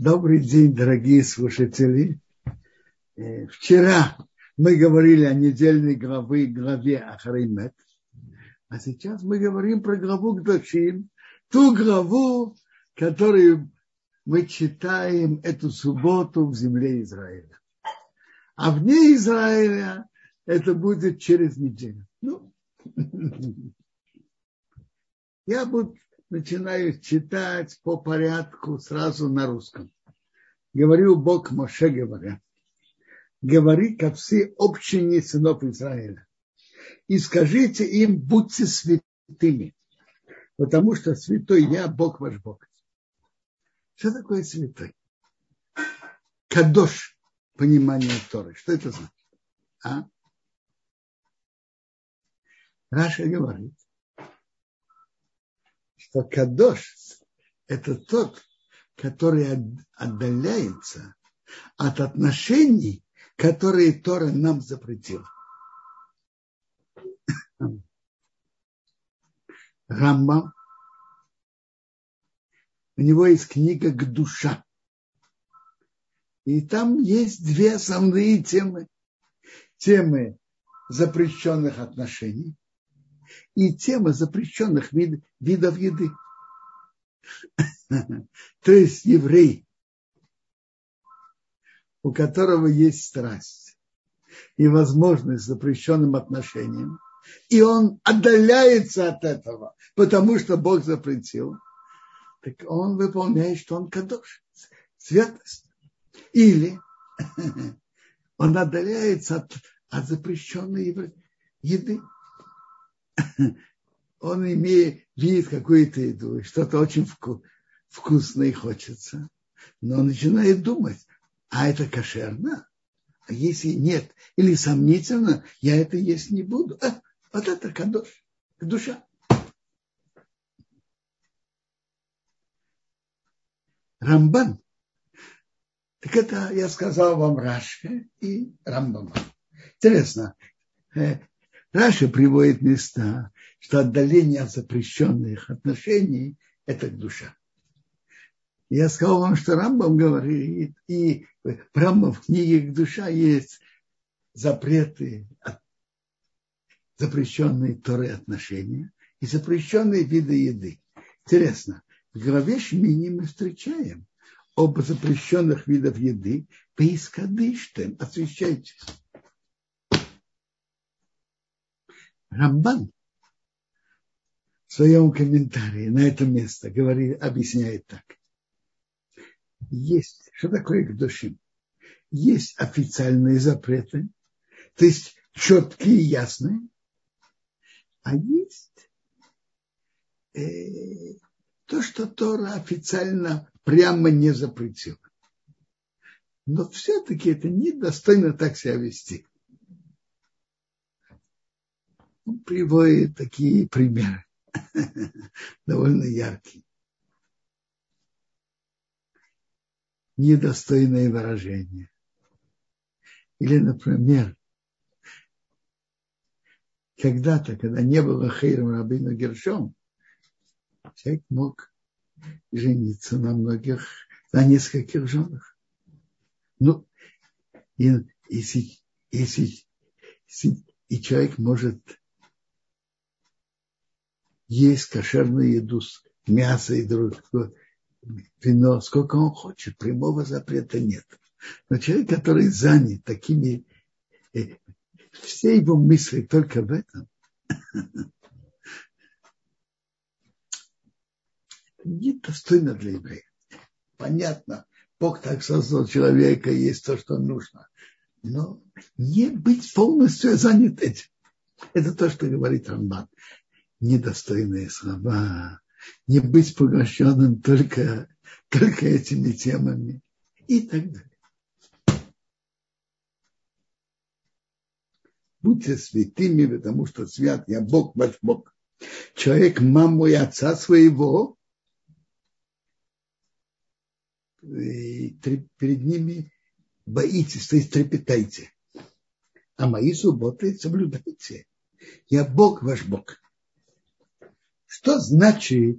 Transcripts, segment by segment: Добрый день, дорогие слушатели. Вчера мы говорили о недельной главе Ахреймет, а сейчас мы говорим про главу Кдошим, ту главу, которую мы читаем эту субботу в земле Израиля. А вне Израиля это будет через неделю. Ну, я буду... Начинаю читать по порядку сразу на русском. Говорил Бог Моше, говоря: говори ко всей общине сынов Израиля и скажите им: будьте святыми, потому что святой я, Бог ваш Бог. Что такое святой? Кадош, понимание Торы. Что это значит? А? Раша говорит, что кадош – это тот, который отдаляется от отношений, которые Тора нам запретила. Рамбам, у него есть книга «Кдуша». И там есть две основные темы. Темы запрещенных отношений и тема запрещенных видов еды. То есть еврей, у которого есть страсть и возможность запрещенным отношениям, и он отдаляется от этого, потому что Бог запретил, так он выполняет, что он кадош, святость. Или он отдаляется от запрещенной еды. Он видит какую-то еду, что-то очень вкусное хочется, но он начинает думать: а это кошерно? А если нет, или сомнительно, я это есть не буду. А, вот это кадош, душа. Рамбан. Так это я сказал вам Раши и Рамбама. Интересно. Раша приводит места, что отдаление от запрещенных отношений – это душа. Я сказал вам, что Рамбам говорит, и прямо в книге «Душа» есть запреты, запрещенные Торой отношения и запрещенные виды еды. Интересно, в главе Шмини мы встречаем об запрещенных видах еды, «Пейскадыштен» – «Освящайтесь». Рамбан в своем комментарии на это место говорит, объясняет так. Есть, что такое кдошим? Есть официальные запреты, то есть четкие и ясные, а есть то, что Тора официально прямо не запретила. Но все-таки это недостойно так себя вести. Он приводит такие примеры, довольно яркие. Недостойное выражение. Или, например, когда-то, когда не было Хейром Рабина Гершом, человек мог жениться на нескольких женах. Ну, и человек может есть кошерную еду, мясо и другое, вино, сколько он хочет, прямого запрета нет. Но человек, который занят такими, все его мысли только в этом, недостойно для еврея. Понятно, Бог так создал человека, есть то, что нужно. Но не быть полностью занят этим. Это то, что говорит Рамбан. Недостойные слова, не быть поглощенным только этими темами и так далее. Будьте святыми, потому что свят я Бог, ваш Бог. Человек маму и отца своего, и перед ними боитесь, то есть трепетайте. А мои субботы соблюдайте. Я Бог, ваш Бог. Что значит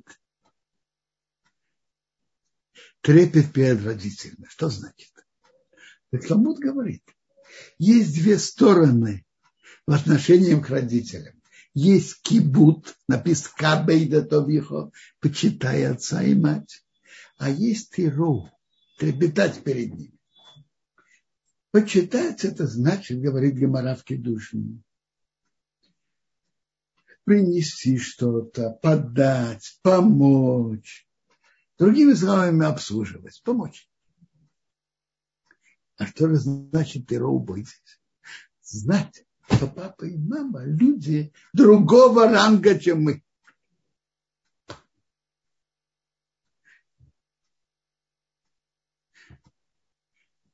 трепет перед родителями. Что значит? Ламуд говорит, есть две стороны в отношении к родителям. Есть кибут, написано кабейда товихо, почитай отца и мать. А есть тиру, трепетать перед ними. Почитать это значит, говорит Гамарафский души, принести что-то, подать, помочь. Другими словами, обслуживать, помочь. А что же значит тиру быть? Знать, что папа и мама – люди другого ранга, чем мы.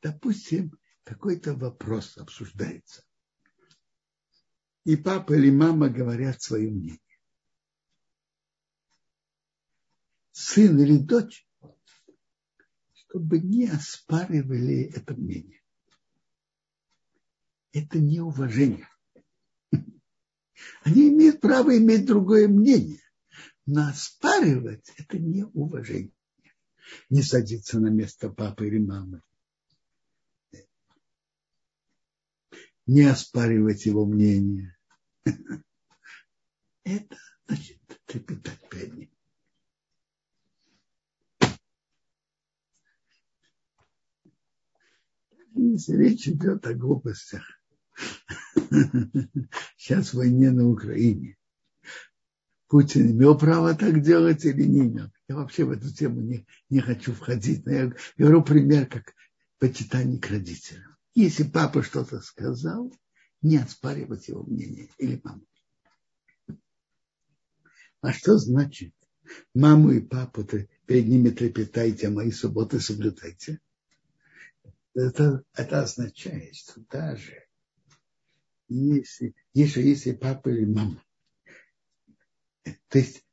Допустим, какой-то вопрос обсуждается. И папа или мама говорят свое мнение. Сын или дочь, чтобы не оспаривали это мнение. Это неуважение. Они имеют право иметь другое мнение, но оспаривать – это неуважение. Не садиться на место папы или мамы. Не оспаривать его мнение. Это значит трепетать перед ним. Если речь идет о глупостях. Сейчас война на Украине. Путин имел право так делать или не имел? Я вообще в эту тему не хочу входить. Но я беру пример как почитание к родителям. Если папа что-то сказал, не оспаривать его мнение или маму. А что значит маму и папу перед ними трепетайте, а мои субботы соблюдайте? Это означает, что даже если папа или мама, то есть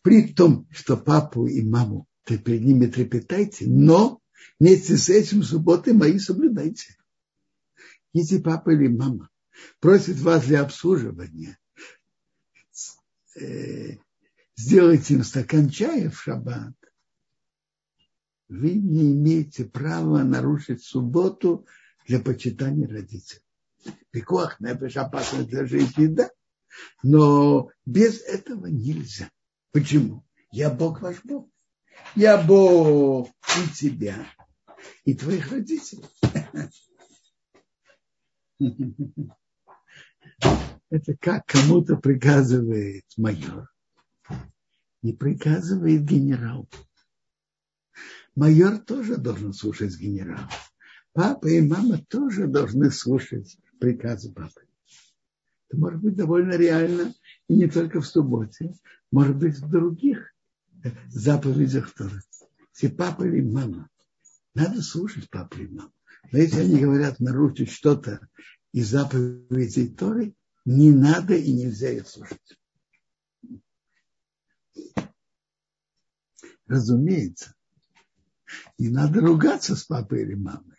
при том, что папу и маму перед ними трепетайте, но вместе с этим субботы мои соблюдайте. Если папа или мама просит вас для обслуживания, сделайте им стакан чая в шаббат, вы не имеете права нарушить субботу для почитания родителей. Пикуах нефеш опасно для жизни, да, но без этого нельзя. Почему? Я Бог ваш Бог. Я Бог и тебя, и твоих родителей. Это как кому-то приказывает майор, не приказывает генерал. Майор тоже должен слушать генерала. Папа и мама тоже должны слушать приказы папы. Это может быть довольно реально, и не только в субботе, может быть в других заповедях тоже. Если папа или мама, надо слушать папу или маму. Но если они говорят нарушить что-то из заповедей Торы, не надо и нельзя их слушать. Разумеется, не надо ругаться с папой или мамой,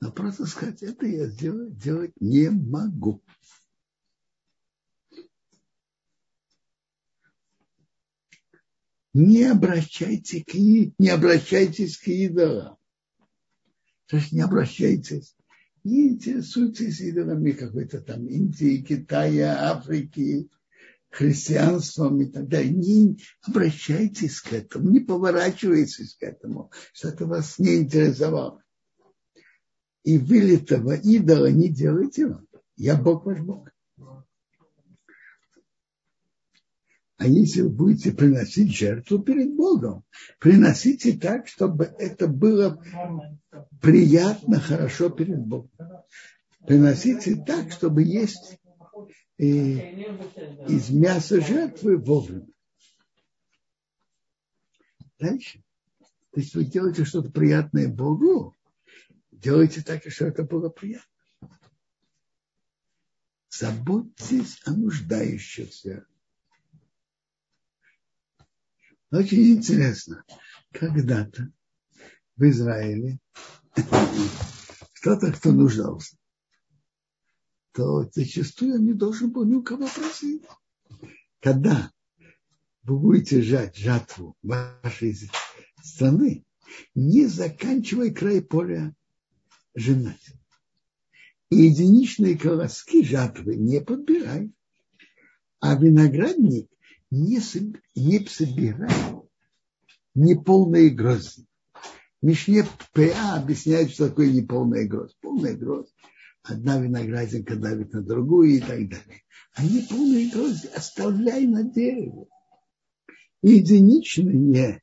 но просто сказать, это я делать не могу. Не обращайтесь к идолам. То есть не обращайтесь, не интересуйтесь идолами какой-то там Индии, Китая, Африки, христианством и так далее. Не обращайтесь к этому, не поворачивайтесь к этому, что-то вас не интересовало. И вылитого идола не делайте вам. Я Бог ваш Бог. А если вы будете приносить жертву перед Богом, приносите так, чтобы это было приятно, хорошо перед Богом. Приносите так, чтобы есть из мяса жертвы вовремя. Дальше. То есть вы делаете что-то приятное Богу, делайте так, чтобы это было приятно. Заботьтесь о нуждающихся. Очень интересно, когда-то в Израиле кто-то, кто нуждался, то зачастую не должен был ни у кого просить. Когда вы будете жать жатву вашей страны, не заканчивая край поля женать. И единичные колоски жатвы не подбирай, а виноградник не собирай неполные грозди. Мишне ПА объясняет, что такое неполная гроздь. Полная гроздь. Одна виноградинка давит на другую и так далее. А неполные грозди оставляй на дереве. Единичные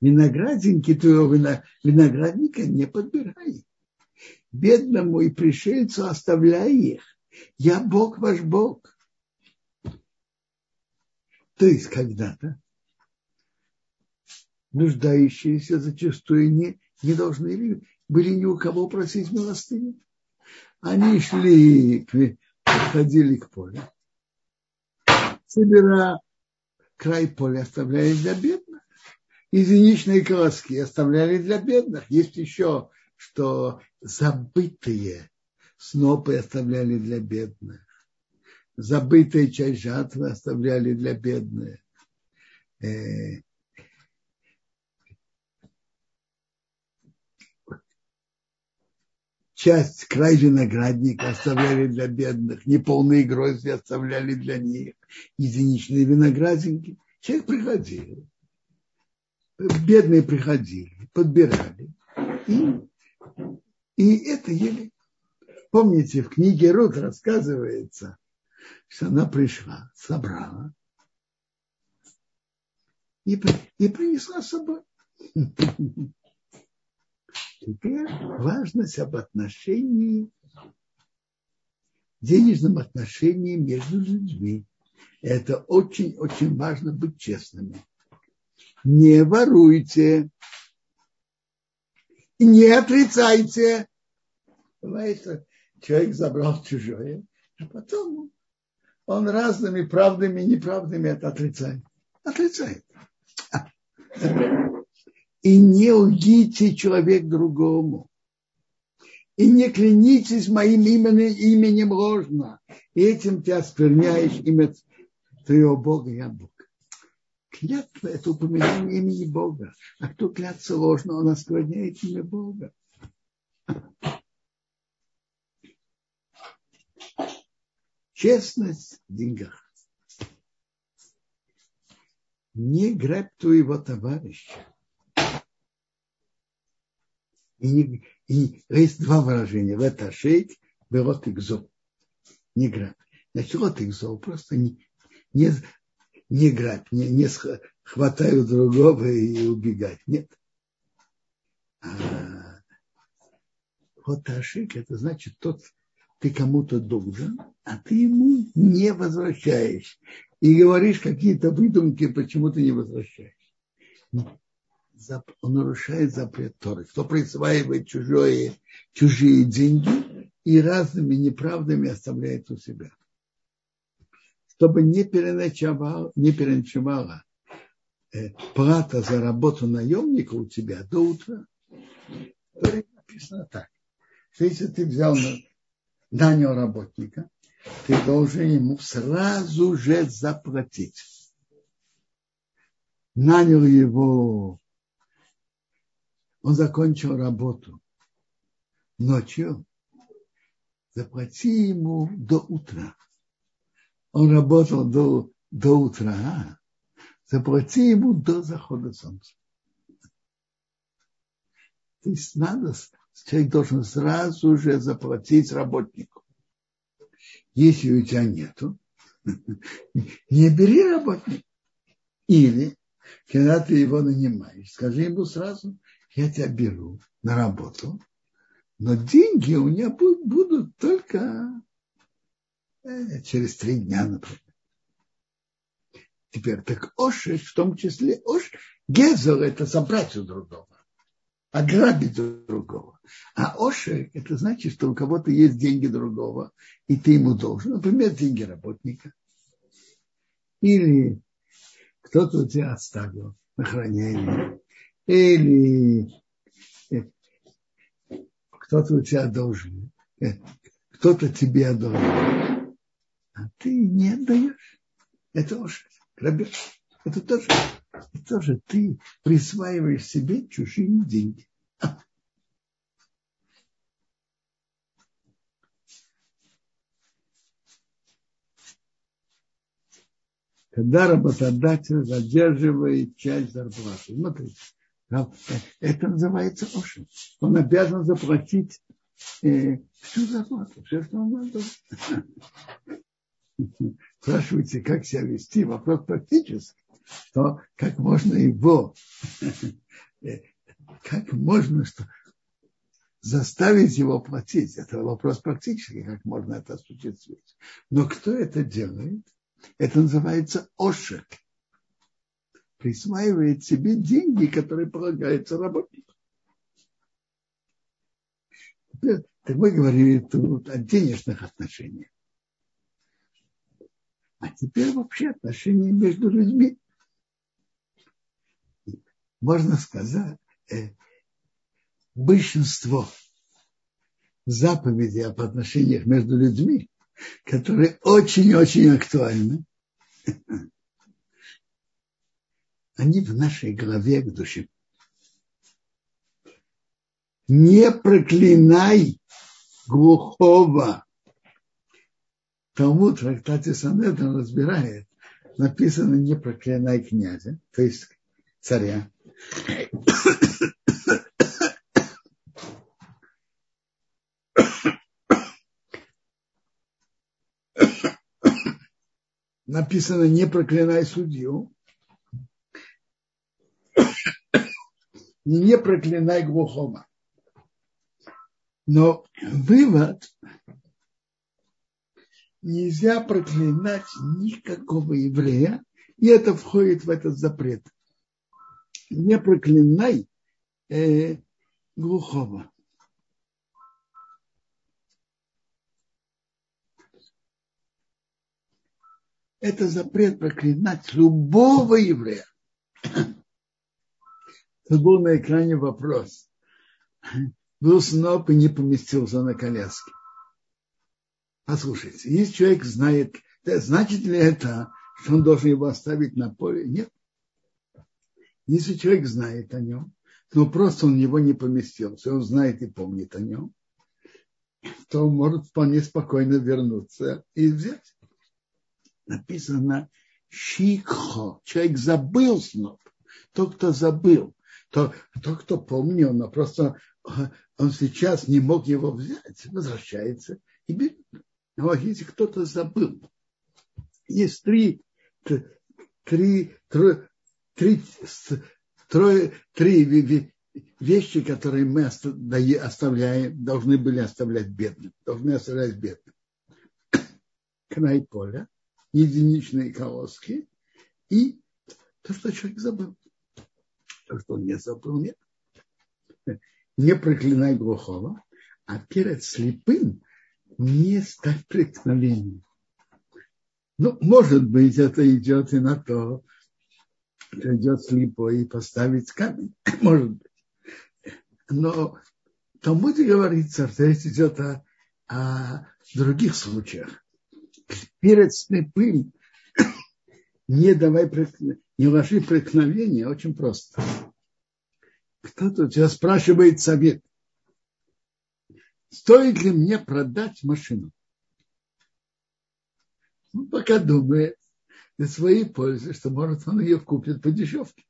виноградинки твоего виноградника не подбирай. Бедному и пришельцу оставляй их. Я Бог ваш Бог. То есть когда-то нуждающиеся зачастую не должны были ни у кого просить милостыни. Они подходили к полю, собирая край поля, оставляли для бедных. Единичные колоски оставляли для бедных. Есть еще, что забытые снопы оставляли для бедных. Забытая часть жатвы оставляли для бедных. Часть, край виноградника оставляли для бедных, неполные грозди оставляли для них, единичные виноградинки. Человек приходил, бедные приходили, подбирали, и это ели. Помните, в книге Рут рассказывается, что она пришла, собрала и принесла с собой. Теперь важность об отношении, денежном отношении между людьми. Это очень-очень важно быть честными. Не воруйте, не отрицайте. Бывает, что человек забрал чужое, а потом он разными правдами и неправдами это отрицает. Отрицает. И не лгите человек другому. И не клянитесь моим именем ложно. И этим ты оскверняешь имя твоего Бога, я Бог. Клятва – это упоминание имени Бога. А кто клятся ложно, он оскверняет имя Бога. Честность в деньгах. Не грабь твоего товарища. И есть два выражения. Вэташейк, берот экзо. Не грабь. Значит, вот экзо. Просто не грабь, не хватай у другого и убегать. Нет. А вэташейк, это значит, тот, ты кому-то должен, а ты ему не возвращаешь. И говоришь какие-то выдумки, почему ты не возвращаешь. Он нарушает запрет Торы. Кто присваивает чужие деньги и разными неправдами оставляет у себя. Чтобы не переночевала плата за работу наемника у тебя до утра, то написано так, что если ты взял нанял работника, ты должен ему сразу же заплатить. Нанял его. Он закончил работу ночью, заплати ему до утра. Он работал до утра, заплати ему до захода солнца. То есть человек должен сразу же заплатить работнику. Если у тебя нету, не бери работника. Или, когда ты его нанимаешь, скажи ему сразу: я тебя беру на работу, но деньги у меня будут только через 3 дня, например. Теперь, так ошик, в том числе гезер – это забрать у другого, ограбить у другого. А ошик – это значит, что у кого-то есть деньги другого, и ты ему должен. Например, деньги работника. Или кто-то у тебя оставил на хранение. Или кто-то у тебя должен, кто-то тебе должен, а ты не отдаешь. Это уж грабеж. Это тоже Это же ты присваиваешь себе чужие деньги. Когда работодатель задерживает часть зарплаты. Смотрите, это называется ошибка. Он обязан заплатить всю зарплату, все, что он надо. Спрашивайте, как себя вести? Вопрос практически. Что, как можно его, как можно что, заставить его платить? Это вопрос практически, как можно это осуществить. Но кто это делает? Это называется ошек. Присваивает себе деньги, которые полагаются работнику. Так мы говорили тут о денежных отношениях. А теперь вообще отношения между людьми. Можно сказать, большинство заповедей об отношениях между людьми, которые очень-очень актуальны, они в нашей голове к душе. Не проклинай глухого. Талмуд в трактате Санедра разбирает. Написано: не проклинай князя, то есть царя. Написано: не проклинай судью. Не проклинай глухого. Но вывод: нельзя проклинать никакого еврея, и это входит в этот запрет. Не проклинай глухого. Это запрет проклинать любого еврея. Тут был на экране вопрос. Был сноп и не поместился на коляске. Послушайте, если человек знает, значит ли это, что он должен его оставить на поле? Нет. Если человек знает о нем, но просто он его не поместился, он знает и помнит о нем, то он может вполне спокойно вернуться и взять. Написано «шикхо». Человек забыл сноп. Тот, кто забыл, тот, кто помнил, но просто он сейчас не мог его взять, возвращается и берет. Но если кто-то забыл, есть три вещи, которые мы оставляем, должны были оставлять бедным. Должны оставлять бедным. Край поля, единичные колоски и то, что человек забыл. То, что он не забыл, нет. Не проклинай глухого, а перед слепым не ставь преткновение. Ну, может быть, это идет и на то, что идет слепой и поставить камень. Может быть. Но тому и говорится, что речь идет о других случаях. Перед слепым не ложи преткновение, очень просто. Кто-то у тебя спрашивает совет. Стоит ли мне продать машину? Ну, пока думает для своей пользы, что, может, он ее купит по дешевке.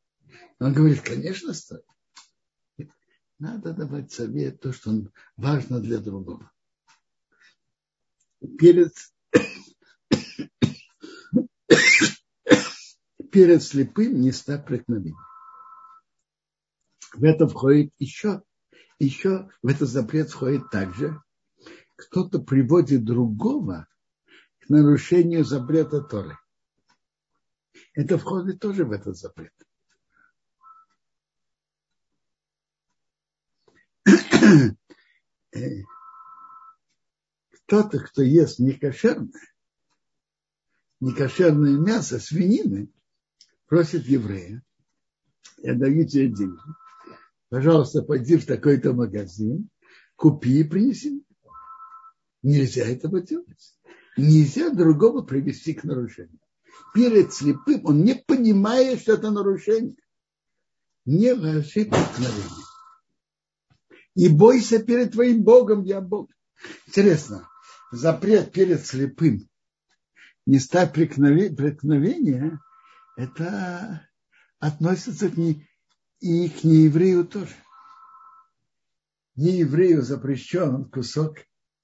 Он говорит, конечно, стоит. Надо давать совет то, что важно для другого. Перед слепым не ставь преткновения. В это входит еще в этот запрет входит также. Кто-то приводит другого к нарушению запрета Торы. Это входит тоже в этот запрет. Кто-то, кто ест некошерное мясо, свинины, просит еврея: я даю тебе деньги. Пожалуйста, пойди в такой-то магазин, купи и принеси. Нельзя этого делать. Нельзя другого привести к нарушению. перед слепым, он не понимает, что это нарушение. Не ложи преткновение. И бойся перед твоим Богом, я Бог. Интересно, запрет перед слепым. Не ставь преткновение, это относится и к нееврею тоже. Нееврею запрещен кусок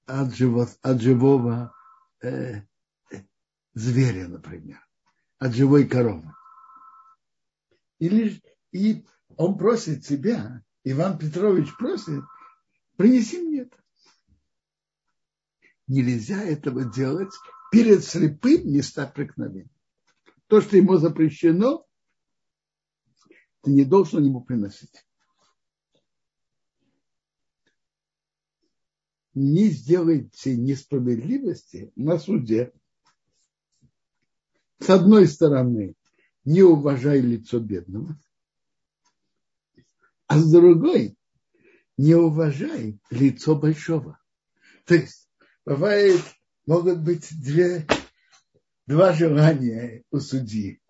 от живого зверя, например, от живой коровы. И он просит тебя, Иван Петрович просит, принеси мне это. Нельзя этого делать. Перед слепым не ставь преткновения. То, что ему запрещено, ты не должен ему приносить. Не сделайте несправедливости на суде. С одной стороны, не уважай лицо бедного, а с другой, не уважай лицо большого. То есть, бывает, могут быть два желания у судьи.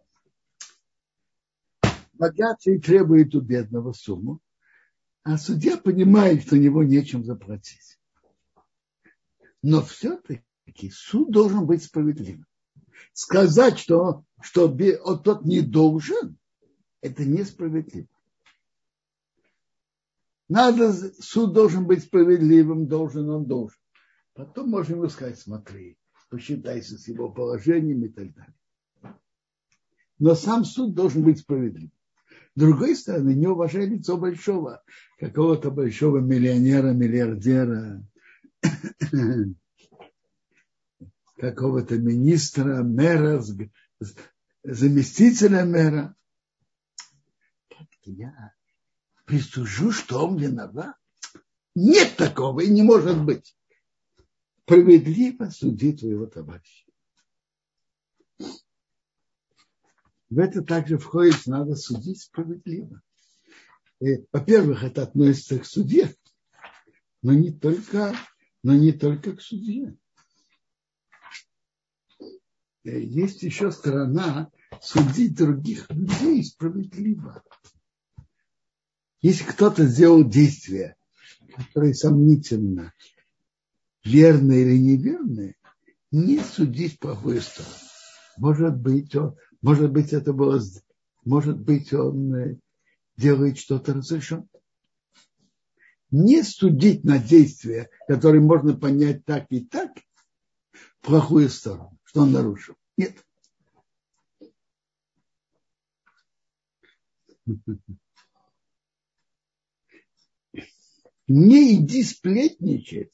Богатый требует у бедного сумму, а судья понимает, что у него нечем заплатить. Но все-таки суд должен быть справедливым. Сказать, что тот не должен, это несправедливо. Суд должен быть справедливым, он должен. Потом можно ему сказать, смотри, посчитайся с его положением и так далее. Но сам суд должен быть справедливым. С другой стороны, не уважай лицо большого, какого-то большого миллионера, миллиардера, какого-то министра, мэра, заместителя мэра. Как-то я присужу, что он виноват. Нет такого и не может быть. Справедливо суди твоего товарища. В это также входит, надо судить справедливо. И, во-первых, это относится к судье, но не только к судье. Есть еще сторона судить других людей справедливо. Если кто-то сделал действие, которое сомнительно, верное или неверное, не судить по обеим сторонам. Может быть, он делает что-то разрешенное. Не судить на действия, которые можно понять так и так, плохую сторону, что он нарушил. Нет. Не иди сплетничать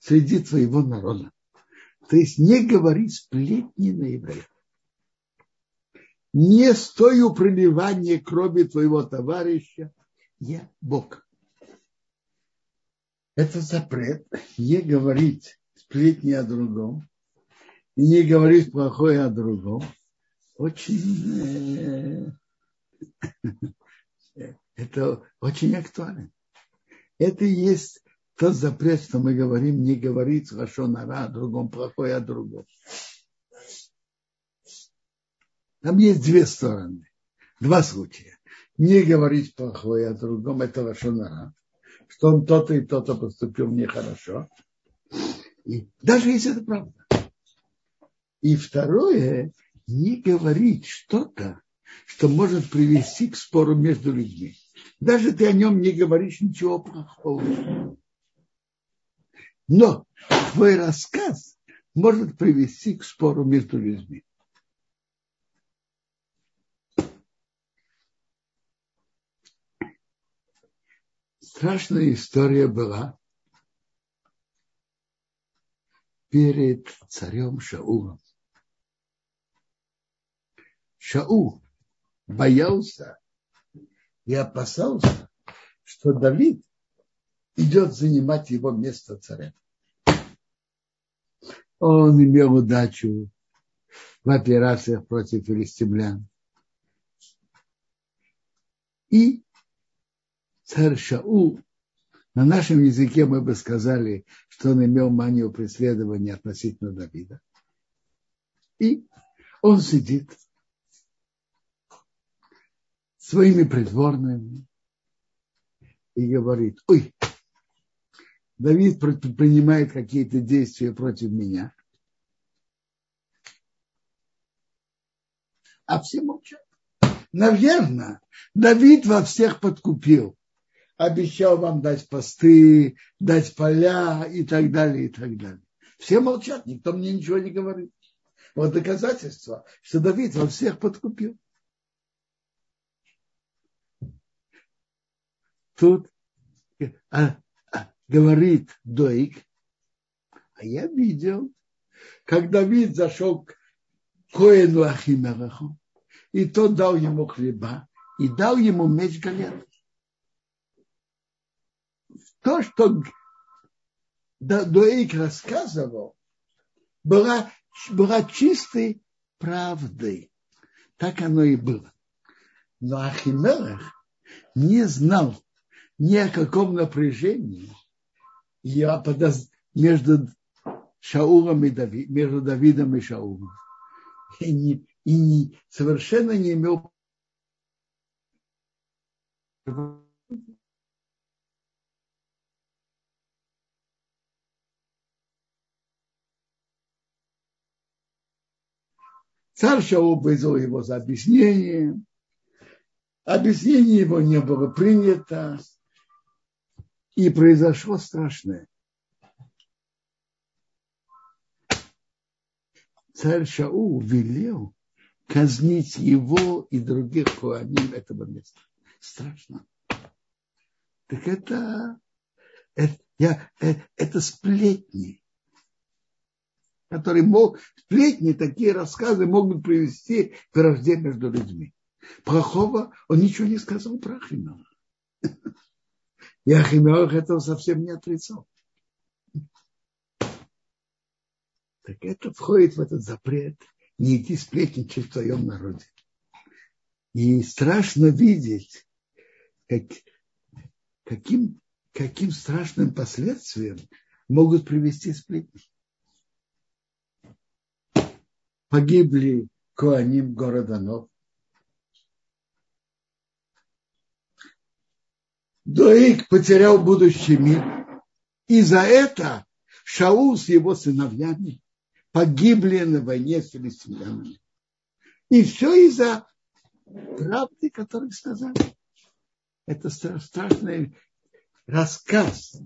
среди твоего народа. То есть не говори сплетни на евреев. Не стой у проливания крови твоего товарища. Я Бог. Это запрет. Не говорить сплетни о другом. И не говорить плохое о другом. Это очень актуально. Это и есть тот запрет, что мы говорим, не говорить лашон ара о другом, плохое о другом. Там есть две стороны, два случая. Не говорить плохое о другом, это лашон ара, что он то-то и то-то поступил нехорошо. И даже если это правда. И второе, не говорить что-то, что может привести к спору между людьми. Даже ты о нем не говоришь ничего плохого. Но твой рассказ может привести к спору между людьми. Страшная история была перед царем Шаулом. Шаул боялся и опасался, что Давид идет занимать его место царя. Он имел удачу в операциях против филистимлян. И царь Шаул, на нашем языке мы бы сказали, что он имел манию преследования относительно Давида. И Он сидит своими придворными и говорит: ой, Давид предпринимает какие-то действия против меня. А все молчат. Наверное, Давид во всех подкупил. Обещал вам дать посты, дать поля и так далее, и так далее. Все молчат, никто мне ничего не говорит. Вот доказательство, что Давид во всех подкупил. Тут говорит Доик: а я видел, как Давид зашел к Коэну Ахимелеху, и тот дал ему хлеба, и дал ему меч Галер. То, что Доик рассказывал, была чистой правдой. Так оно и было. Но Ахимелех не знал ни о каком напряжении между Шаулом и Давидом, между Давидом и Шаулом. И совершенно не имел Царь Шаул вызвал его за объяснение. Объяснение его не было принято. И произошло страшное. Царь Шаул велел казнить его и других коаним этого места. Страшно. Так это сплетни, которые такие рассказы могут привести к вражде между людьми. Плохого он ничего не сказал про Ахимелеха. И Ахимелех этого совсем не отрицал. Так это входит в этот запрет: не иди сплетничать в твоем народе. И страшно видеть, каким страшным последствиям могут привести сплетни. Погибли коаним города Нов. Доик потерял будущий мир. И за это Шаул с его сыновьями погибли на войне с филистимлянами. И все из-за правды, которую сказали. Это страшный рассказ,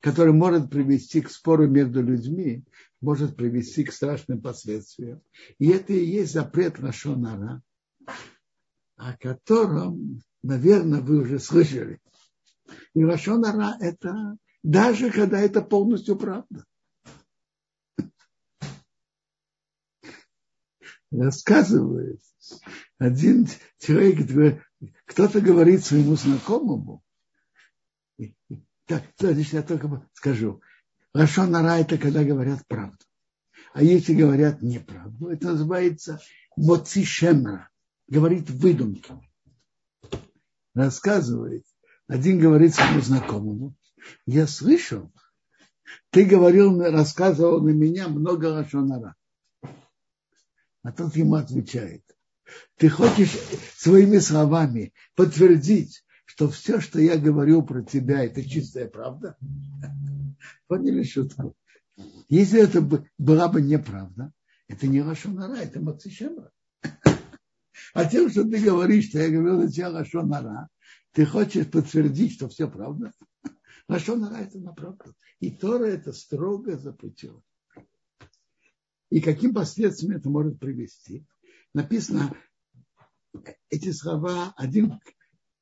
который может привести к спору между людьми, может привести к страшным последствиям. И это и есть запрет Лашон ара, о котором, наверное, вы уже слышали. И Лашон ара – это даже когда это полностью правда. Рассказывает один человек, кто-то говорит своему знакомому: так, значит, я только скажу, Лашон ара – это когда говорят правду. А если говорят неправду, это называется моци шемра, говорит выдумки. Рассказывает, один говорит своему знакомому: я слышал, ты говорил, рассказывал на меня много Лашон ара. А тот ему отвечает: ты хочешь своими словами подтвердить, что все, что я говорю про тебя, это чистая правда? Поняли шутку? Если это была бы неправда, это не Лашон ара, это моци шемра. А тем, что ты говоришь, что я говорил на тебя Лашон ара, ты хочешь подтвердить, что все правда? Лашон ара – это неправда. И Тора это строго запретила. И каким последствиям это может привести? Написано, эти слова, один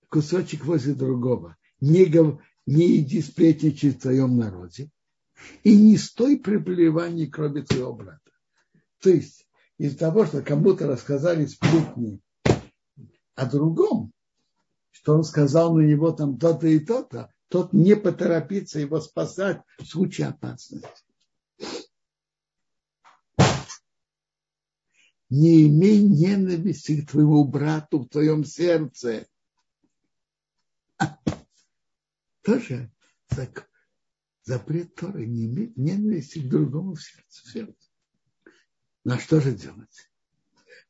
кусочек возле другого. Не иди сплетничать в твоем народе. И не стой при плевании крови твоего брата. То есть, из-за того, что кому-то рассказали сплетни о другом, что он сказал на него там то-то и то-то, тот не поторопится его спасать в случае опасности. Не имей ненависти к твоему брату в твоем сердце. Тоже так, запрет Торы, не иметь ненависти к другому в сердце. На что же делать?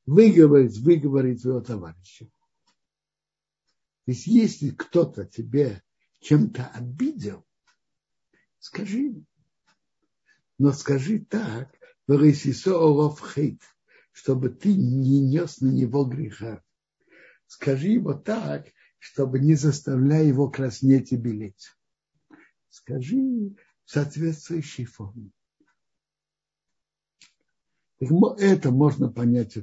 выговорить своего товарища. То есть, если кто-то тебе чем-то обидел, скажи. Но скажи так, чтобы ты не нес на него греха. Скажи его так, чтобы не заставляя его краснеть и белеть. Скажи в соответствующей форме. Это можно это понять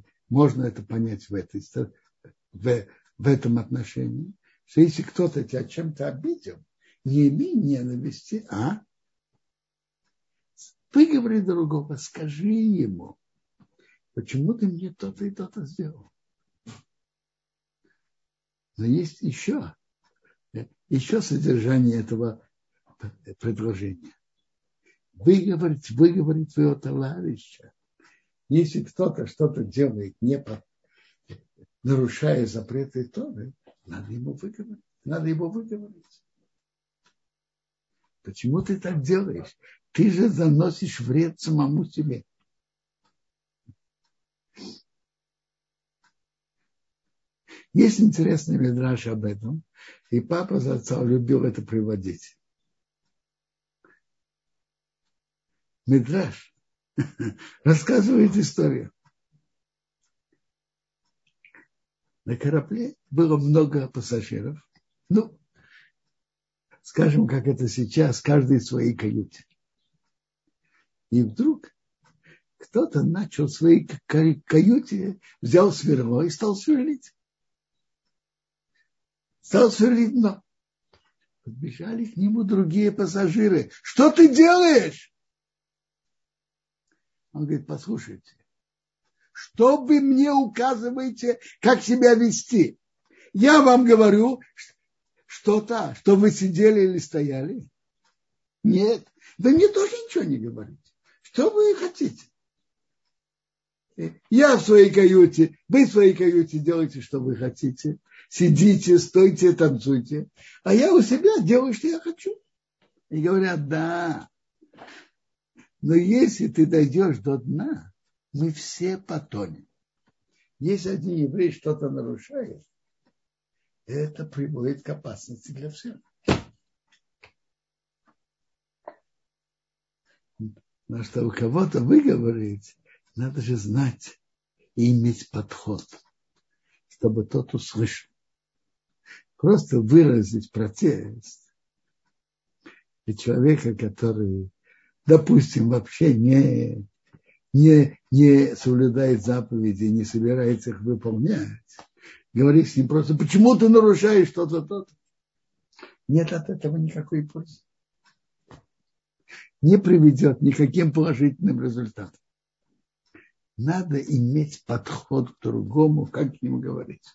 в этом отношении, что если кто-то тебя чем-то обидел, не имей ненависти, а выговори другого, скажи ему, почему ты мне то-то и то-то сделал. Но есть еще содержание этого предложения. Выговорить своего товарища. Если кто-то что-то делает, нарушая запреты Торы, надо ему выговорить. Почему ты так делаешь? Ты же заносишь вред самому себе. Есть интересный мидраш об этом, и папа за отца любил это приводить. Мидраш рассказывает историю. На корабле было много пассажиров. Скажем, как это сейчас, каждый в своей каюте. И вдруг кто-то начал в своей каюте, взял сверло и стал сверлить. Но подбежали к нему другие пассажиры. Что ты делаешь? Он говорит, послушайте, что вы мне указываете, как себя вести? Я вам говорю, что вы сидели или стояли. Нет, вы мне тоже ничего не говорите. Что вы хотите? Я в своей каюте, вы в своей каюте делаете, что вы хотите. Сидите, стойте, танцуйте. А я у себя делаю, что я хочу. И говорят, да. Но если ты дойдешь до дна, мы все потонем. Если один еврей что-то нарушает, это приводит к опасности для всех. Но что у кого-то выговорить, надо же знать и иметь подход, чтобы тот услышал. Просто выразить протест. И человека, который, допустим, вообще не соблюдает заповеди, не собирается их выполнять, говори с ним просто, почему ты нарушаешь что-то, то-то. Нет от этого никакой пользы. Не приведет никаким положительным результатам. Надо иметь подход к другому, как к нему говорить.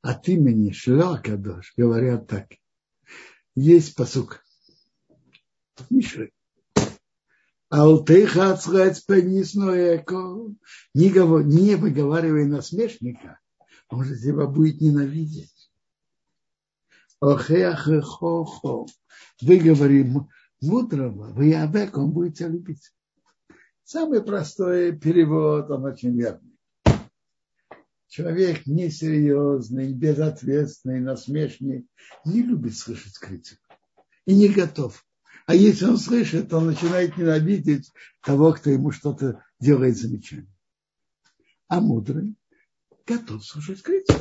От имени Шла Кадош говорят так. Есть пасук. Мишры. Алтейха отсрать понесное эко. Не выговаривай насмешника, он же тебя будет ненавидеть. Охех и хо-хо. Выговори мудрого, выявек, он будет тебя любить. Самый простой перевод, он очень верный. Человек несерьезный, безответственный, насмешник, не любит слышать критику и не готов. А если он слышит, он начинает ненавидеть того, кто ему что-то делает замечание. А мудрый готов слушать критику.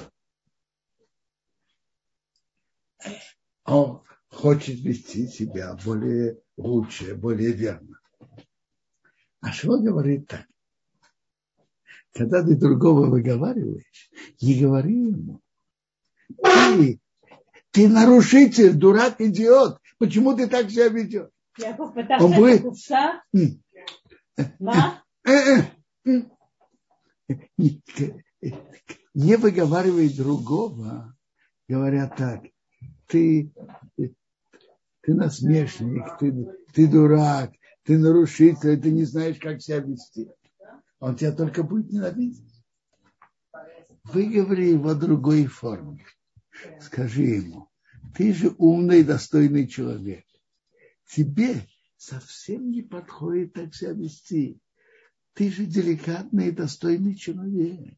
Он хочет вести себя более лучше, более верно. А Шва говорит так. Когда ты другого выговариваешь, не говори ему. Ты нарушитель, дурак, идиот. Почему ты так себя ведешь? Яков, потому что это купца? Не выговаривай другого. Говорят так. Ты насмешник, ты дурак, ты нарушитель, ты не знаешь, как себя вести. Он тебя только будет ненавидеть. Выговори его другой форме. Скажи ему, ты же умный, достойный человек. Тебе совсем не подходит так себя вести. ты же деликатный и достойный человек.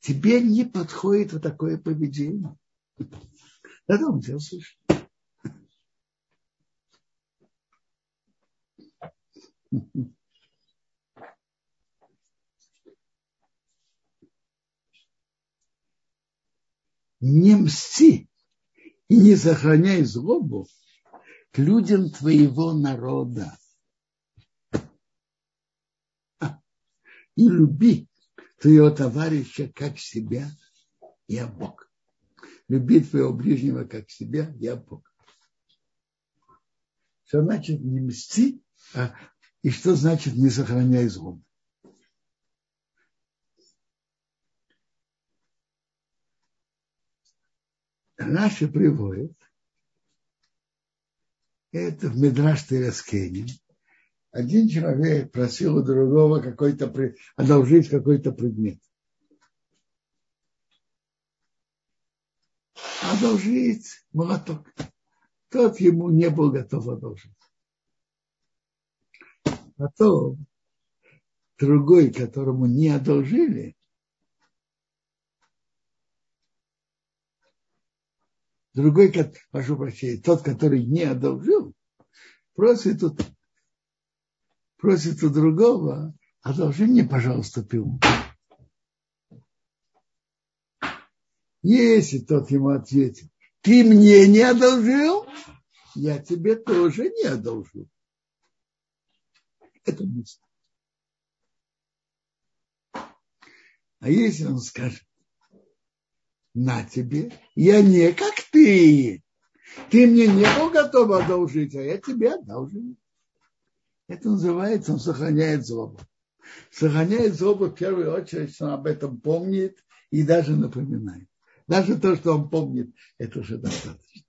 Тебе не подходит вот такое поведение. Да, он тебя слышит. Не мсти и не сохраняй злобу к людям твоего народа. И люби твоего товарища как себя, я Бог. Люби твоего ближнего как себя, я Бог. Что значит не мсти, и что значит не сохраняй злобу? Раши приводит, это в Мидраш Терескейне, один человек просил у другого одолжить какой-то предмет. Одолжить молоток. Тот ему не был готов одолжить. Потом другой, которому не одолжили, тот, который не одолжил, просит у другого, одолжи мне, пожалуйста, пилу. Если тот ему ответит, ты мне не одолжил, я тебе тоже не одолжил. Это мысль. А если он скажет, на тебе, я не как ты. Ты мне не был готов одолжить, а я тебе одолжил. Это называется, он сохраняет злобу. Сохраняет злобу в первую очередь, что он об этом помнит и даже напоминает. Даже то, что он помнит, это уже достаточно.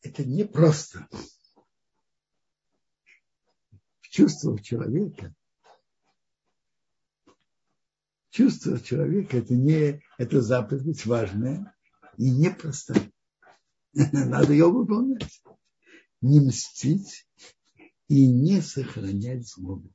Это непросто. Чувство человека это заповедь важная и непростая. Надо ее выполнять. Не мстить и не сохранять злобу.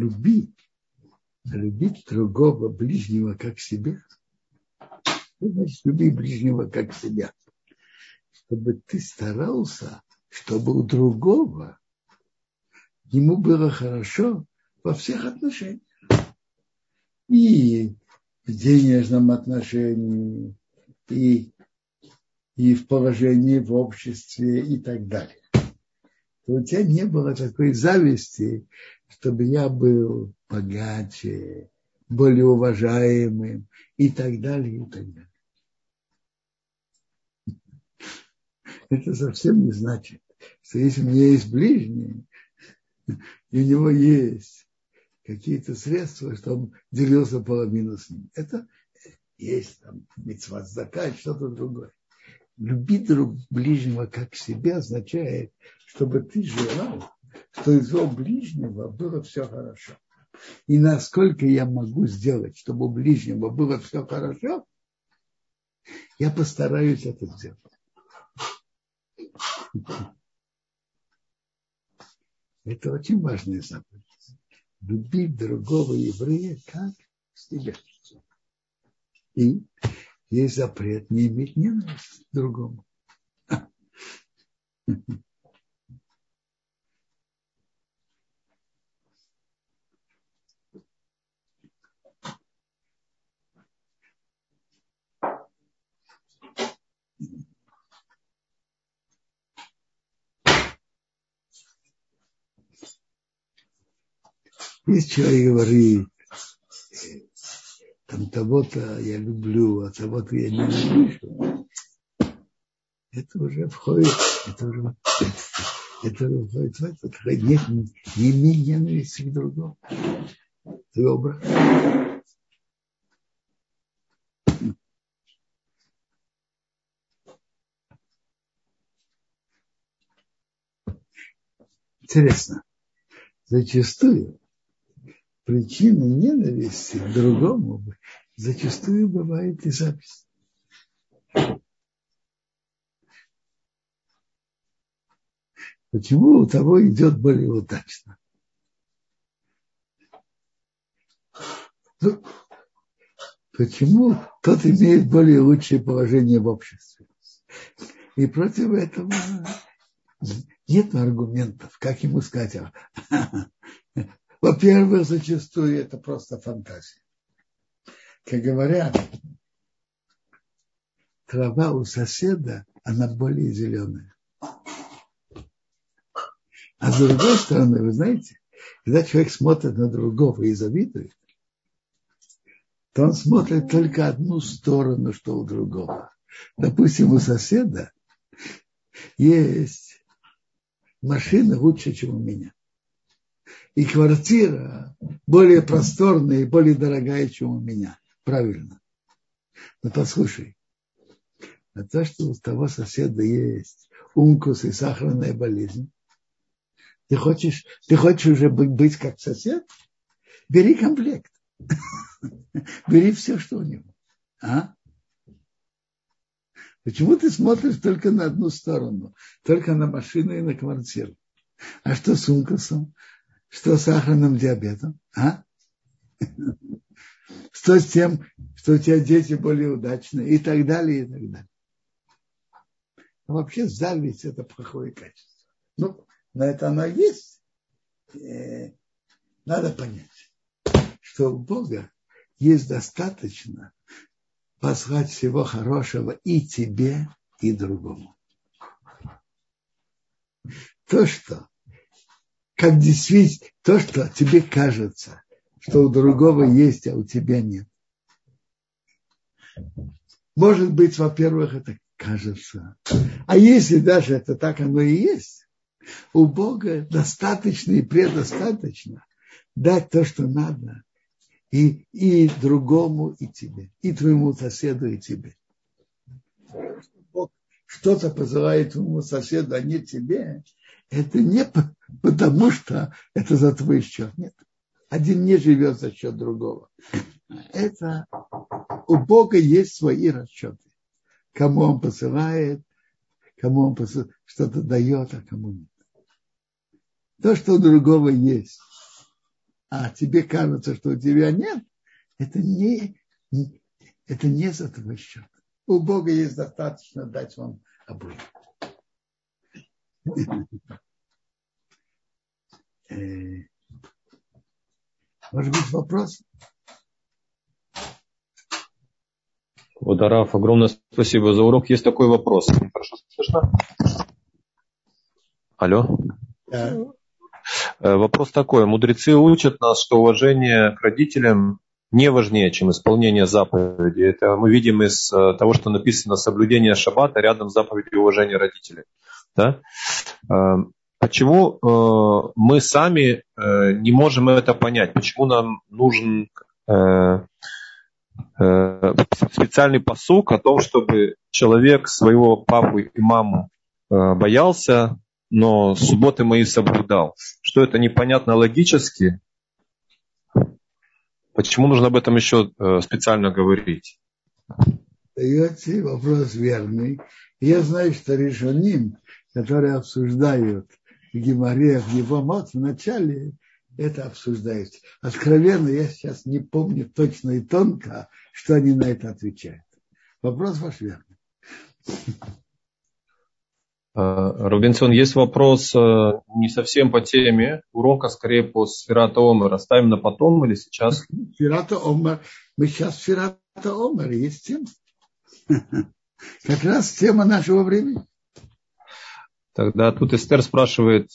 Любить другого ближнего как себя. Что значит люби ближнего как себя? Чтобы ты старался, чтобы у другого ему было хорошо во всех отношениях. И в денежном отношении, и в положении в обществе, и так далее. У тебя не было такой зависти, чтобы я был богаче, более уважаемым и так далее, и так далее. Это совсем не значит, что если у меня есть ближний, и у него есть какие-то средства, что он делился половину с ним. Это есть там мицват закат, что-то другое. Любить друг ближнего как себя означает, чтобы ты желал, что из его ближнего было все хорошо. И насколько я могу сделать, чтобы у ближнего было все хорошо, я постараюсь это сделать. Это очень важная заповедь. Любить другого еврея как себя. И есть запрет не иметь ненависти к другому. Если человек говорит, там того-то я люблю, а того-то я ненавижу, это уже входит в это. Нет, не имей ненависти к другому. Ты образ. Интересно, зачастую причина ненависти к другому зачастую бывает и зависть. Почему у того идет более удачно? Почему тот имеет более лучшее положение в обществе? И против этого нет аргументов, как ему сказать. Во-первых, зачастую это просто фантазия. Как говорят, трава у соседа, она более зеленая. А с другой стороны, вы знаете, когда человек смотрит на другого и завидует, то он смотрит только одну сторону, что у другого. Допустим, у соседа есть машина лучше, чем у меня. И квартира более просторная и более дорогая, чем у меня. Правильно. Но послушай, а то, что у того соседа есть ункус и сахарная болезнь, ты хочешь уже быть как сосед? Бери комплект. Бери все, что у него. А? Почему ты смотришь только на одну сторону? Только на машину и на квартиру. А что с ункусом? Что с сахарным диабетом? А? Что с тем, что у тебя дети более удачные? И так далее, и так далее. Но вообще зависть – это плохое качество. Ну, но это оно есть. И надо понять, что у Бога есть достаточно послать всего хорошего и тебе, и другому. То, что, как действительно, то, что тебе кажется, что у другого есть, а у тебя нет. Может быть, во-первых, это кажется. А если даже это так оно и есть, у Бога достаточно и предостаточно дать то, что надо, и другому, и тебе, и твоему соседу, и тебе. Бог что-то посылает твоему соседу, а не тебе, это не потому, что это за твой счет. Нет. Один не живет за счет другого. Это у Бога есть свои расчеты. Кому он посылает, что-то дает, а кому нет. То, что у другого есть, а тебе кажется, что у тебя нет, это не за твой счет. У Бога есть достаточно дать вам обоим. Может быть, вопрос? Водорав, огромное спасибо за урок. Есть такой вопрос. Хорошо слышно? Алло? Да. Вопрос такой. Мудрецы учат нас, что уважение к родителям не важнее, чем исполнение заповеди. Это мы видим из того, что написано «Соблюдение шаббата» рядом с заповедью уважения родителей. Да? Почему мы сами не можем это понять? Почему нам нужен специальный пасук о том, чтобы человек своего папу и маму боялся, но субботы мои соблюдал. Что это непонятно логически? Почему нужно об этом еще специально говорить? Даете вопрос верный. Я знаю, что решоним, которые обсуждают в Гемаре, в его мод, вначале это обсуждается. Откровенно, я сейчас не помню точно и тонко, что они на это отвечают. Вопрос ваш верный. Рубинсон, есть вопрос не совсем по теме урока, скорее по Сфирата Омера. Ставим на потом или сейчас? Сфирата Омер. Мы сейчас Сфирата Омер. Есть тема. Как раз тема нашего времени. Тогда тут Эстер спрашивает,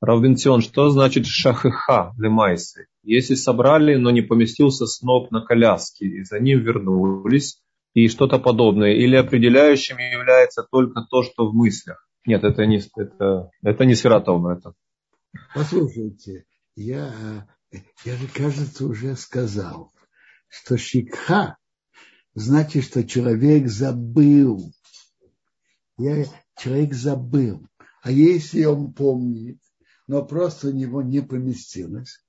Рубинсон, что значит шахиха для майсы? Если собрали, но не поместился сноп на коляске, и за ним вернулись, и что-то подобное. Или определяющим является только то, что в мыслях. Нет, это не Сфирата Омера. Это. Послушайте, я же, кажется, уже сказал, что шикха значит, что человек забыл. Человек забыл. А если он помнит, но просто у него не поместилось,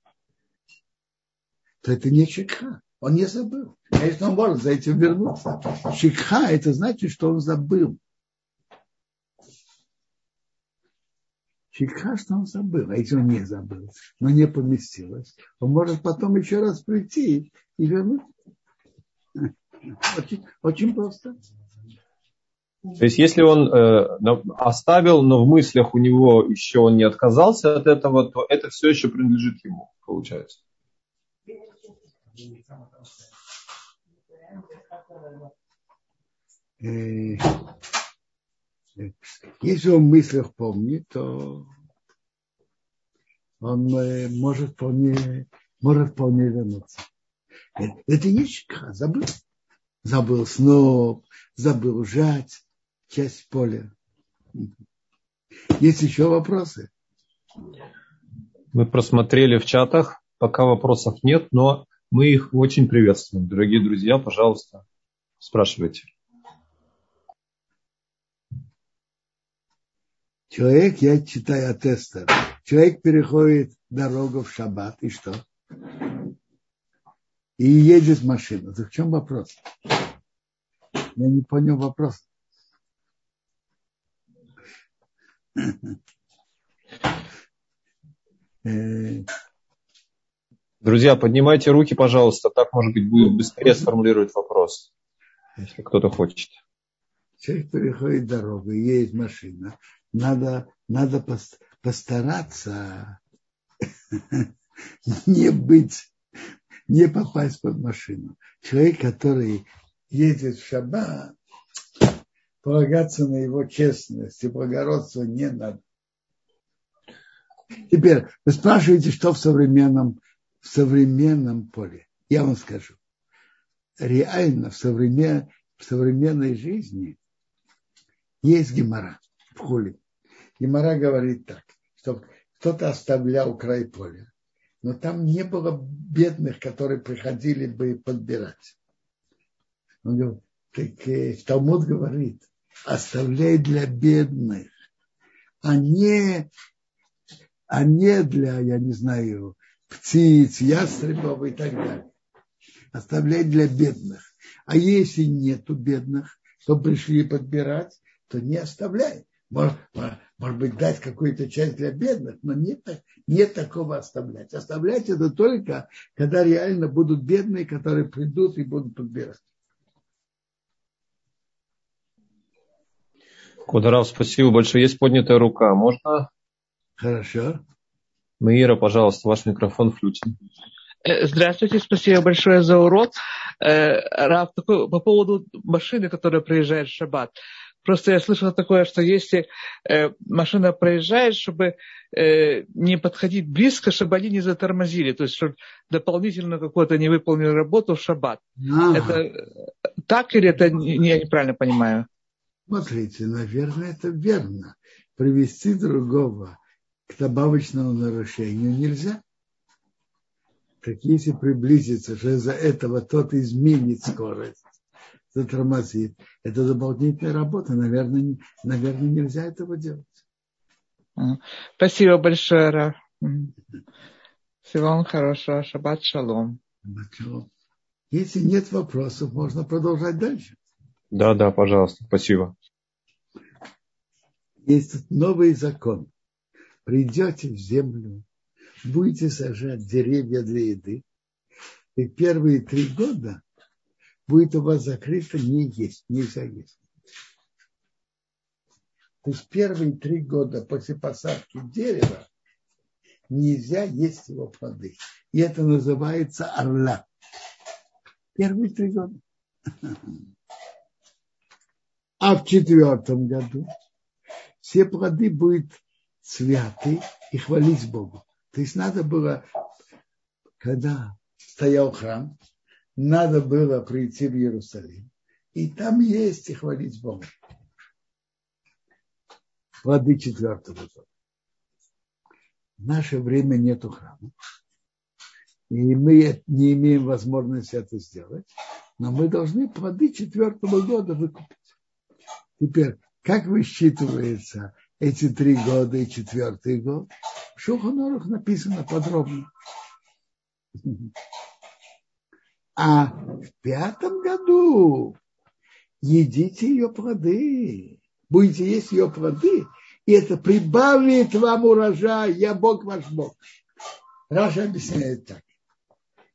то это не шикха. Он не забыл. Конечно, он может за этим вернуться. Шикха – это значит, что он забыл. Шикха, что он забыл. А если он не забыл, но не поместилось, он может потом еще раз прийти и вернуть. Очень, очень просто. То есть, если он оставил, но в мыслях у него еще он не отказался от этого, то это все еще принадлежит ему, получается. Если он в мыслях помнит, то он может вполне вернуться. Это не шикха, забыл. Забыл сноп, забыл жать часть поля. Есть еще вопросы? Мы просмотрели в чатах, пока вопросов нет, но мы их очень приветствуем. Дорогие друзья, пожалуйста, спрашивайте. Человек, я читаю от Эстера, человек переходит дорогу в шаббат, и что? И едет машина. Так в чем вопрос? Я не понял вопрос. Друзья, поднимайте руки, пожалуйста. Так, может быть, будет быстрее сформулировать вопрос, если кто-то хочет. Человек переходит дорогу, едет машина. Надо постараться не попасть под машину. Человек, который едет в шаббат, полагаться на его честность и благородство не надо. Теперь вы спрашиваете, что в современном поле. Я вам скажу. Реально в современной жизни есть гемара в хуле. Гемара говорит так, что кто-то оставлял край поля, но там не было бедных, которые приходили бы подбирать. Он говорит, так Талмуд говорит, оставляй для бедных, а не для, я не знаю, птиц, ястребов и так далее. Оставляй для бедных. А если нету бедных, то пришли подбирать, то не оставляй. Может быть, дать какую-то часть для бедных, но нет такого оставлять. Оставлять это только, когда реально будут бедные, которые придут и будут подбирать. Кударов, спасибо большое. Есть поднятая рука. Можно? Хорошо. Маира, пожалуйста, ваш микрофон включен. Здравствуйте, спасибо большое за урок. Рав, по поводу машины, которая проезжает в шаббат. Просто я слышала такое, что если машина проезжает, чтобы не подходить близко, чтобы они не затормозили, то есть чтобы дополнительно какую-то не выполнили работу в шаббат. Ага. Это так или это я неправильно понимаю? Смотрите, наверное, это верно. Привести другого к добавочному нарушению нельзя. Так если приблизиться, что из-за этого тот изменит скорость, затормозит. Это дополнительная работа. Наверное, нельзя этого делать. Спасибо большое, Раф. Всего вам хорошего. Шаббат шалом. Если нет вопросов, можно продолжать дальше. Да, пожалуйста. Спасибо. Есть новый закон. Придете в землю, будете сажать деревья для еды, и первые 3 года будет у вас закрыто не есть, нельзя есть. То есть первые 3 года после посадки дерева нельзя есть его плоды. И это называется орла. Первые 3 года. А в 4-м году все плоды будут святы и хвалить Богу. То есть надо было, когда стоял храм, надо было прийти в Иерусалим. И там есть и хвалить Бога. Плоды 4-го года. В наше время нету храма. И мы не имеем возможности это сделать. Но мы должны плоды 4-го года выкупить. Теперь, как высчитывается эти 3 года и 4-й год? В Шулхан Арухе написано подробно. А в 5 году едите ее плоды, будете есть ее плоды, и это прибавит вам урожай, я Бог ваш Бог. Раша объясняет так.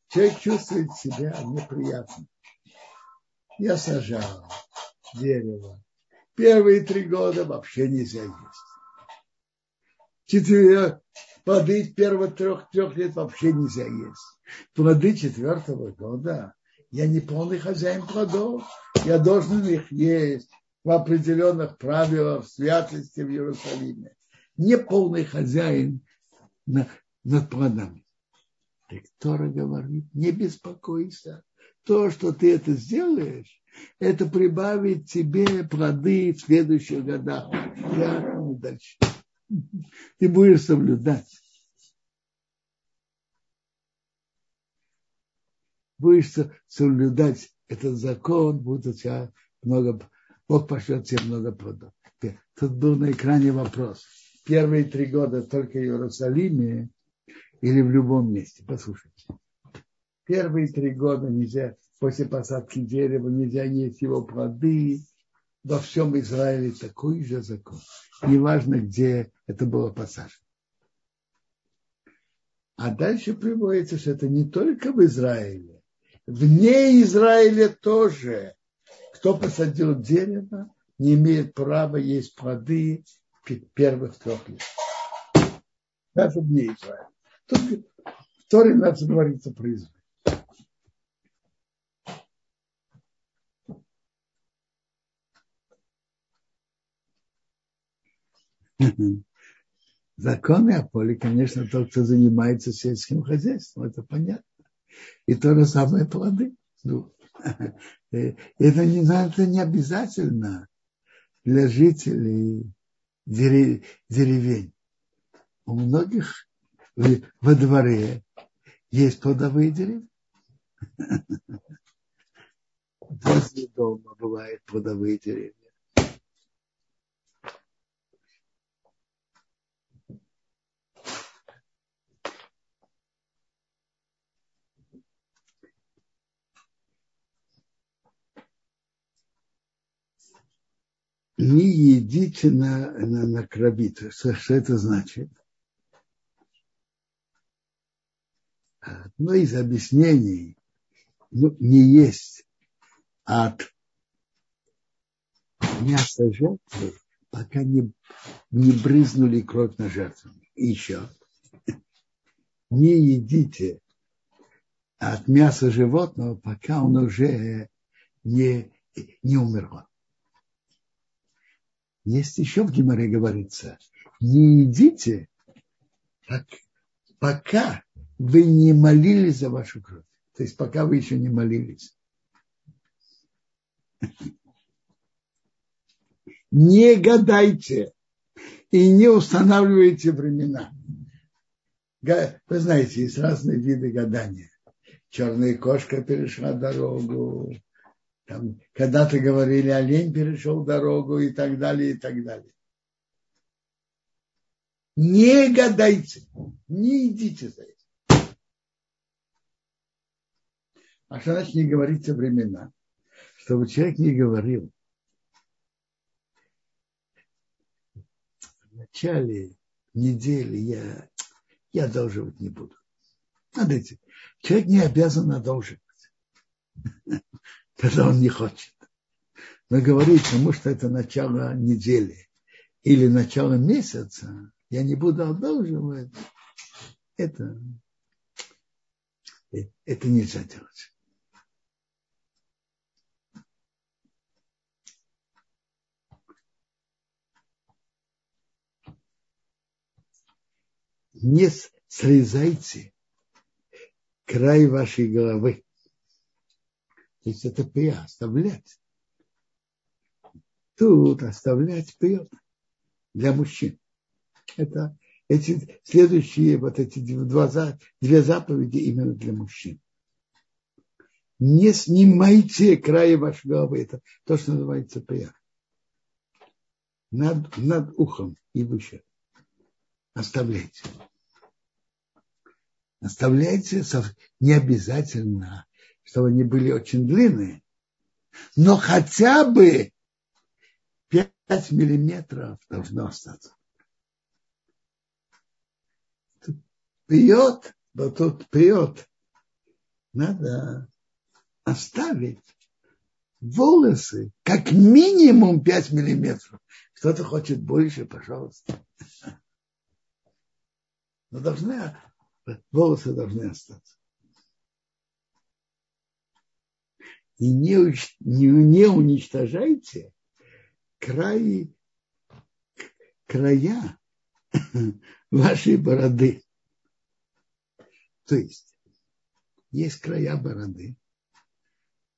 Человек чувствует себя неприятно. Я сажал дерево. Первые 3 года вообще нельзя есть. Плоды первых 3 лет вообще нельзя есть. Плоды 4-го года. Я не полный хозяин плодов. Я должен их есть в определенных правилах святости в Иерусалиме. Не полный хозяин над плодами. Так Тора говорит, не беспокойся. То, что ты это сделаешь, это прибавит тебе плоды в следующих годах. Дальше. Ты будешь соблюдать. Будешь соблюдать этот закон, будет у тебя много, Бог пошлет тебе много плодов. Тут был на экране вопрос. Первые 3 года только в Иерусалиме или в любом месте? Послушайте. Первые 3 года нельзя, после посадки дерева нельзя есть его плоды. Во всем Израиле такой же закон. Неважно, где это было посажено. А дальше приводится, что это не только в Израиле. Вне Израиля тоже. Кто посадил дерево, не имеет права есть плоды первых 3 лет. Даже вне Израиля. Тут в Торе надо говорится про Израиль. Законы о поле, конечно, тот, кто занимается сельским хозяйством, это понятно. И то же самое плоды. Ну, это не обязательно для жителей деревень. У многих во дворе есть плодовые деревья. Возле дома бывают плодовые деревья. Не едите на крабиту. Что это значит? Одно из объяснений не есть от мяса жертвы, пока не брызнули кровь на жертву. И еще. Не едите от мяса животного, пока он уже не умерло. Есть еще в Гемаре говорится, не едите, пока вы не молились за вашу кровь. То есть, пока вы еще не молились. Не гадайте и не устанавливайте времена. Вы знаете, есть разные виды гадания. Черная кошка перешла дорогу. Там, когда-то говорили, олень перешел дорогу и так далее, и так далее. Не гадайте, не идите за этим. А что значит не говорите времена? Чтобы человек не говорил. В начале недели я одалживать не буду. Смотрите, человек не обязан одалживать. Тогда он не хочет. Но говорит, потому что это начало недели или начало месяца, я не буду одалживать. Это нельзя делать. Не срезайте край вашей головы. То есть это пья, оставлять. Тут оставлять пья для мужчин. Это эти следующие вот эти 2 заповеди именно для мужчин. Не снимайте края вашей головы. Это то, что называется пья. Над ухом и выше. оставляйте. Оставляйте, не обязательно, чтобы они были очень длинные, но хотя бы 5 миллиметров должно остаться. Тут пьет, да тут пьет. Надо оставить волосы как минимум 5 миллиметров. Кто-то хочет больше, пожалуйста. Но должны, волосы должны остаться. И не уничтожайте края вашей бороды. То есть, есть края бороды.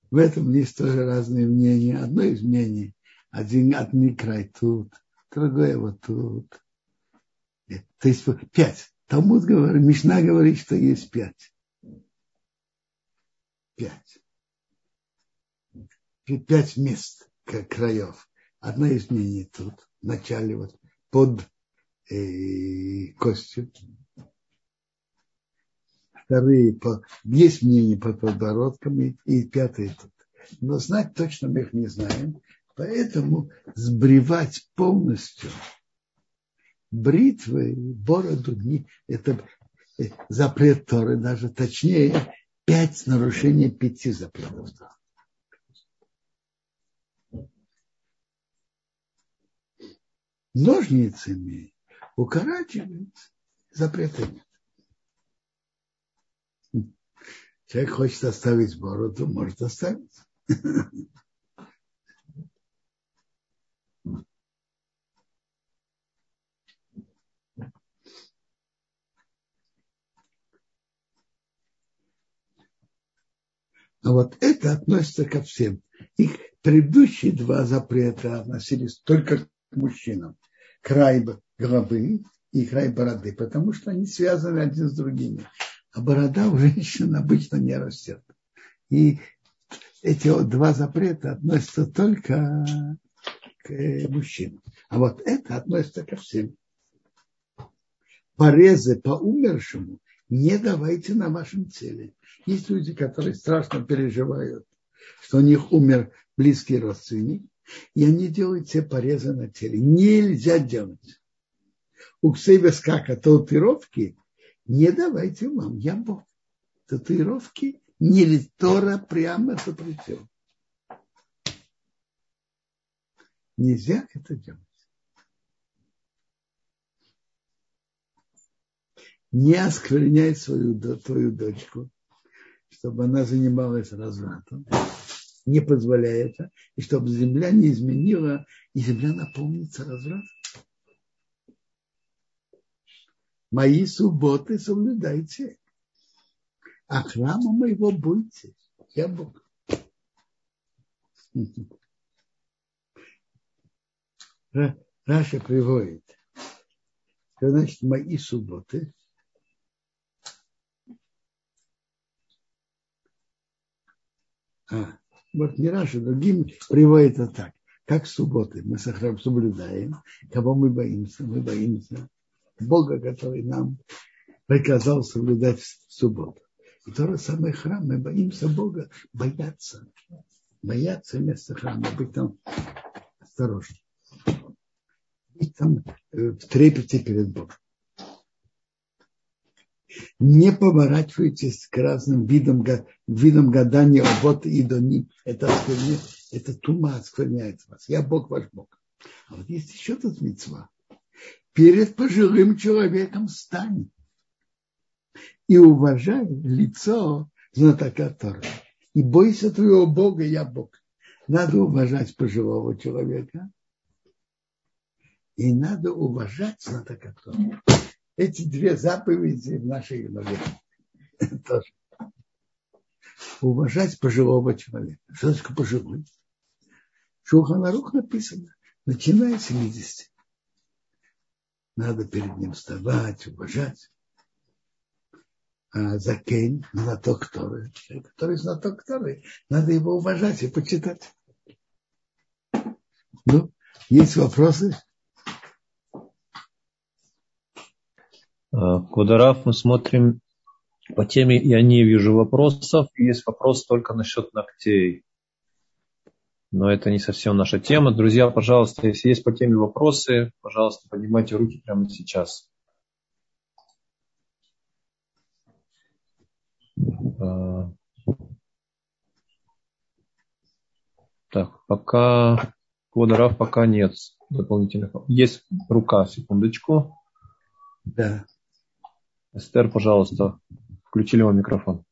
В этом есть тоже разные мнения. Одно из мнений. Один край тут, другое вот тут. То есть 5. Талмуд говорит, Мишна говорит, что есть 5. 5 мест, как краев. Одно из мнений тут, в начале вот, под костью. Вторые, есть мнение под подбородками, и 5 тут. Но знать точно мы их не знаем. Поэтому сбривать полностью бритвой бороду, это запрет Торы, даже точнее 5 нарушений 5 запретов Торы. Ножницами укорачивать запрета нет. Человек хочет оставить бороду, может оставить. Но вот это относится ко всем. Их предыдущие 2 запрета относились только к мужчинам. Край головы и край бороды, потому что они связаны один с другими. А борода у женщин обычно не растет. И эти 2 запрета относятся только к мужчинам. А вот это относится ко всем. Порезы по умершему не давайте на вашем теле. Есть люди, которые страшно переживают, что у них умер близкий родственник, и они делают все порезы на теле. Нельзя делать. У ксейбескака татуировки не давайте вам, я Бог. Татуировки не Тора прямо запретил. Нельзя это делать. Не оскверняй твою дочку, чтобы она занималась развратом, не позволяя это, и чтобы земля не изменила, и земля наполнится развратом. Мои субботы соблюдайте, а храма моего бойтесь. Я Бог. Раша приводит, что значит мои субботы. Вот не Раша, другим приводит это так. Как субботы мы соблюдаем, кого мы боимся? Мы боимся Бога, который нам приказал соблюдать в субботу. И то же самое храм, мы боимся Бога, бояться места храма, быть там осторожным, быть там в трепете перед Богом. Не поворачивайтесь к разным видам гадания, вот и до них. Это тума оскверняет вас. Я Бог, ваш Бог. А вот есть еще тут мицва. Перед пожилым человеком стань и уважай лицо знатока Торы. И бойся твоего Бога, я Бог. Надо уважать пожилого человека и надо уважать знатока Торы. Эти 2 заповеди в нашей главе тоже. Уважать пожилого человека. Что такое пожилой? Шулхан Арух написано, начиная с 70. Надо перед ним вставать, уважать. А закен, знаток Торы, который знаток Торы, надо его уважать и почитать. Ну, есть вопросы? Кударав, мы смотрим по теме, я не вижу вопросов. Есть вопрос только насчет ногтей. Но это не совсем наша тема. Друзья, пожалуйста, если есть по теме вопросы, пожалуйста, поднимайте руки прямо сейчас. Так, пока Кударав, пока нет дополнительных. Есть рука, секундочку. Да. Эстер, пожалуйста, включили вам микрофон.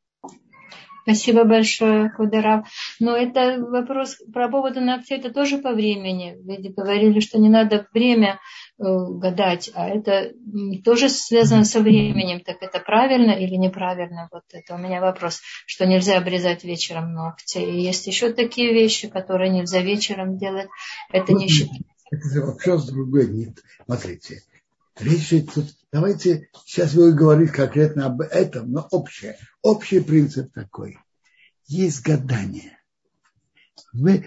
Спасибо большое, Кударав. Но это вопрос про поводу ногтей, это тоже по времени. Вы говорили, что не надо время гадать, а это тоже связано со временем. Так это правильно или неправильно? Вот это у меня вопрос, что нельзя обрезать вечером ногти. И есть еще такие вещи, которые нельзя вечером делать. Это не считается. Это вопрос другой. Нет. Смотрите. Речь тут, давайте, сейчас буду говорить конкретно об этом, но общее. Общий принцип такой. Есть гадание. В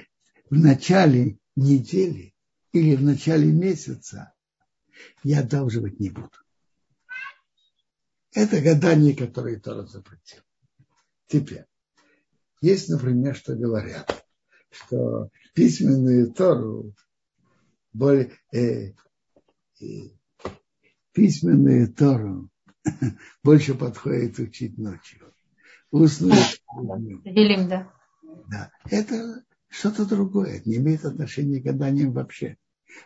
начале недели или в начале месяца я одалживать не буду. Это гадание, которое Тора запретил. Теперь, есть, например, что говорят, что письменную Тору более... Письменную Тору больше подходит учить ночью. Устную Тору. Да. Это что-то другое. Это не имеет отношения к гаданиям вообще.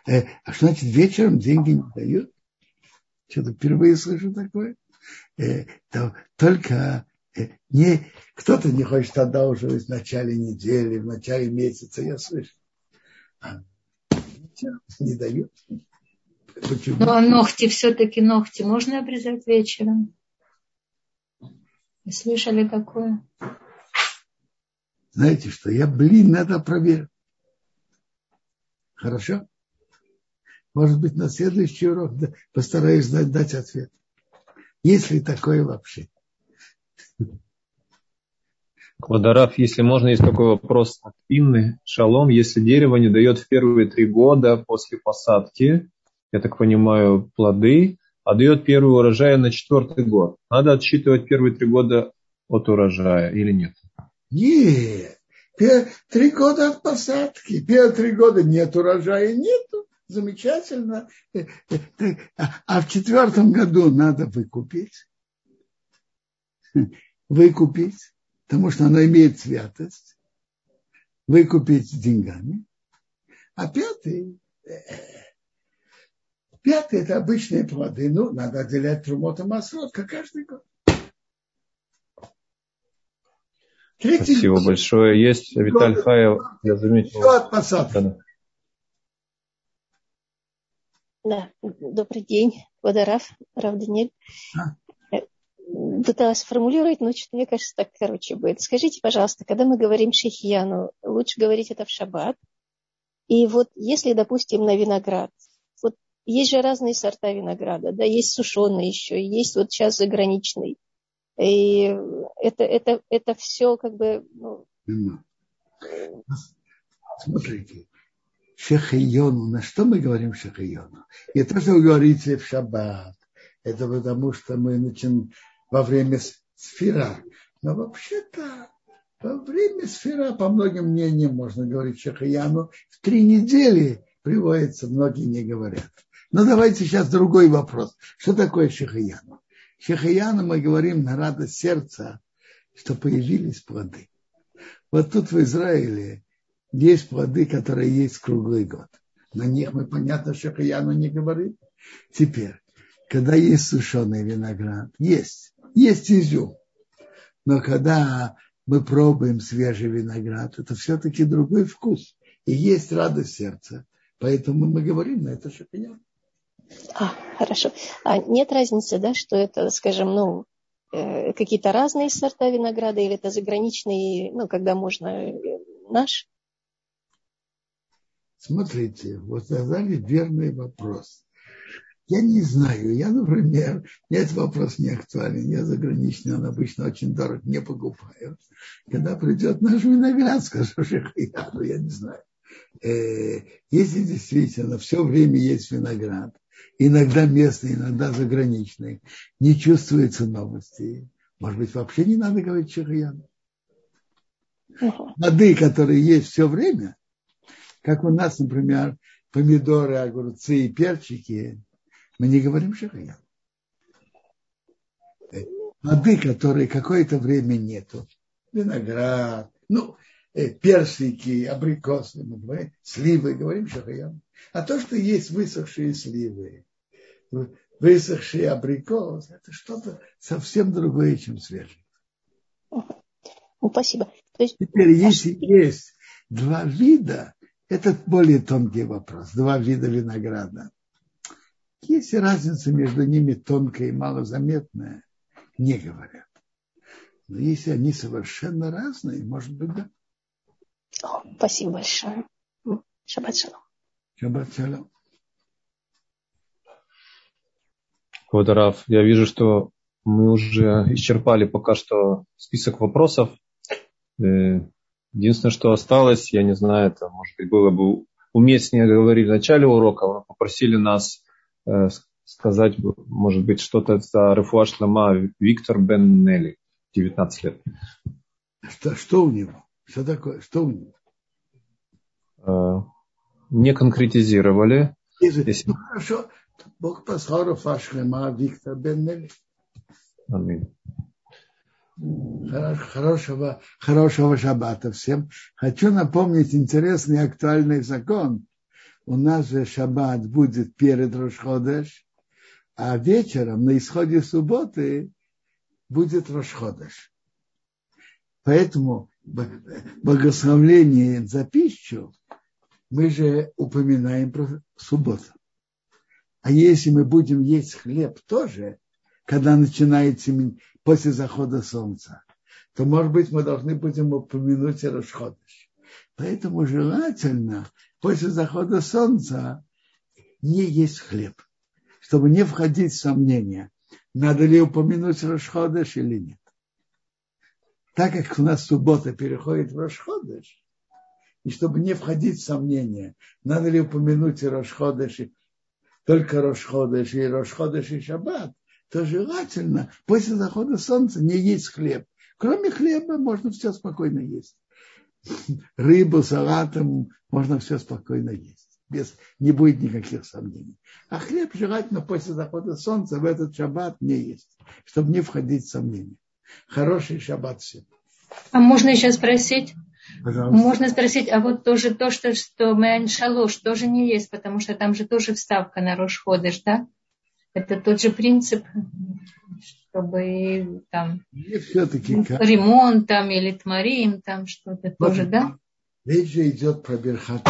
А что значит вечером деньги не дают? Что-то впервые слышу такое. Только не, кто-то не хочет одалживать в начале недели, в начале месяца. Я слышу. А не дают. Почему? Ну а ногти, все-таки ногти можно обрезать вечером? Вы слышали такое? Знаете что, надо проверить. Хорошо? Может быть, на следующий урок постараюсь дать ответ. Есть ли такое вообще? Квадарав, если можно, есть такой вопрос от Инны. Шаулом, если дерево не дает в первые 3 года после посадки, я так понимаю, плоды, а дает первый урожай на 4-й год. Надо отсчитывать первые 3 года от урожая или нет? Нет. 3 года от посадки. Первые 3 года нет урожая, нету. Замечательно. А в 4-м году надо выкупить. Выкупить, потому что оно имеет святость. Выкупить деньгами. А 5-й – это обычные плоды. Ну, надо отделять трумот и массрот, как каждый год. Спасибо большое. Есть Виталий Хаев. Я заметил. Все от посадки. Да. Добрый день. Водорав, Рав Даниэль. Пыталась сформулировать, но что-то, мне кажется, так короче будет. Скажите, пожалуйста, когда мы говорим шихьяну, лучше говорить это в шаббат. И вот если, допустим, на виноград, есть же разные сорта винограда, да, есть сушеный еще, есть вот сейчас заграничный. И это все как бы... Ну... Смотрите, шехайону, на что мы говорим шехайону? И то, что вы говорите в шаббат, это потому, что мы начинаем во время сфира. Но вообще-то во время сфира, по многим мнениям, можно говорить шехайону, в 3 недели приводится, многие не говорят. Но давайте сейчас другой вопрос. Что такое шихаяна? Шихаяна мы говорим на радость сердца, что появились плоды. Вот тут в Израиле есть плоды, которые есть круглый год. На них мы, понятно, шихаяну не говорим. Теперь, когда есть сушеный виноград, есть изюм. Но когда мы пробуем свежий виноград, это все-таки другой вкус. И есть радость сердца. Поэтому мы говорим на это шихаяну. Хорошо. А нет разницы, да, что это, скажем, какие-то разные сорта винограда или это заграничный, когда можно наш? Смотрите, вы задали верный вопрос. Я не знаю. Я, например, мне этот вопрос не актуален. Я заграничный, он обычно очень дорог, не покупаю. Когда придет наш виноград, скажу, я не знаю. Если действительно все время есть виноград, иногда местные, иногда заграничные, не чувствуется новости. Может быть, вообще не надо говорить шахьян. Плоды, которые есть все время, как у нас, например, помидоры, огурцы и перчики, мы не говорим шахьян. Плоды, которые какое-то время нету. Виноград, персики, абрикосы, мы говорим, сливы, говорим шахьян. А то, что есть высохшие сливы, высохшие абрикосы, это что-то совсем другое, чем свежее. Ну, спасибо. То есть... Теперь, если есть два вида, это более тонкий вопрос, два вида винограда. Есть разница между ними тонкая и малозаметная, не говорят. Но если они совершенно разные, может быть, да. О, спасибо большое. Шаббат шалом. Шаббат шалом. Квод Рав, я вижу, что мы уже исчерпали пока что список вопросов. Единственное, что осталось, я не знаю, это, может быть, было бы уместнее говорить в начале урока, но попросили нас сказать, может быть, что-то за Рефуа Шлема Виктор Беннелли, 19 лет. Что у него? Что такое? Что у него? Не конкретизировали. Если... Ну, хорошо. Бог послал Рефуа Шлема Виктор Беннелли. Аминь. Хорошего шаббата всем. Хочу напомнить интересный актуальный закон. У нас же шаббат будет перед Рош Ходеш, а вечером на исходе субботы будет Рош Ходеш. Поэтому благословление за пищу мы же упоминаем про субботу. А если мы будем есть хлеб тоже, когда начинается после захода солнца, то, может быть, мы должны будем упомянуть и Рош Ходеш. Поэтому желательно после захода солнца не есть хлеб, чтобы не входить в сомнения, надо ли упомянуть Рош Ходеш или нет. Так как у нас суббота переходит в Рош Ходеш, и чтобы не входить в сомнения, надо ли упомянуть Рош Ходеш, только Рош Ходеш и Рош Ходеш и Шаббат, то желательно после захода солнца не есть хлеб. Кроме хлеба можно все спокойно есть. Рыбу, салатом можно все спокойно есть. Не будет никаких сомнений. А хлеб желательно после захода солнца в этот шаббат не есть, чтобы не входить в сомнения. Хороший шаббат всем. А можно еще спросить? Пожалуйста. Можно спросить, а вот тоже то, что Мэйн Шалош тоже не есть, потому что там же тоже вставка на Рош Ходеш, да? Это тот же принцип, чтобы там ремонт там, или тмарим, там что-то тоже, да? Речь же идет про берхат,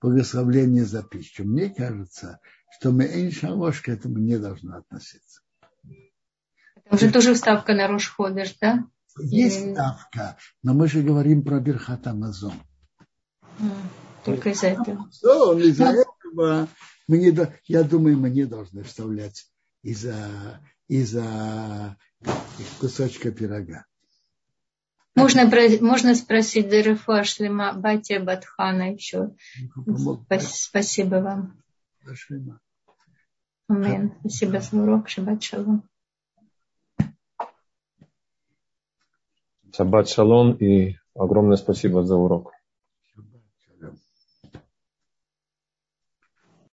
благословление за пищу. Мне кажется, что Меэн Шалош к этому не должно относиться. Там же тоже вставка на Рош Ходеш, да? Есть вставка, но мы же говорим про берхат Амазон. Только из-за этого. Он из-за этого... Я думаю, мы не должны вставлять из-за кусочка пирога. Можно спросить Рефуа Шлема Батия Батхана еще. Спасибо вам. Амин. Спасибо за урок. Шаббат шалом. Шаббат шалом и огромное спасибо за урок.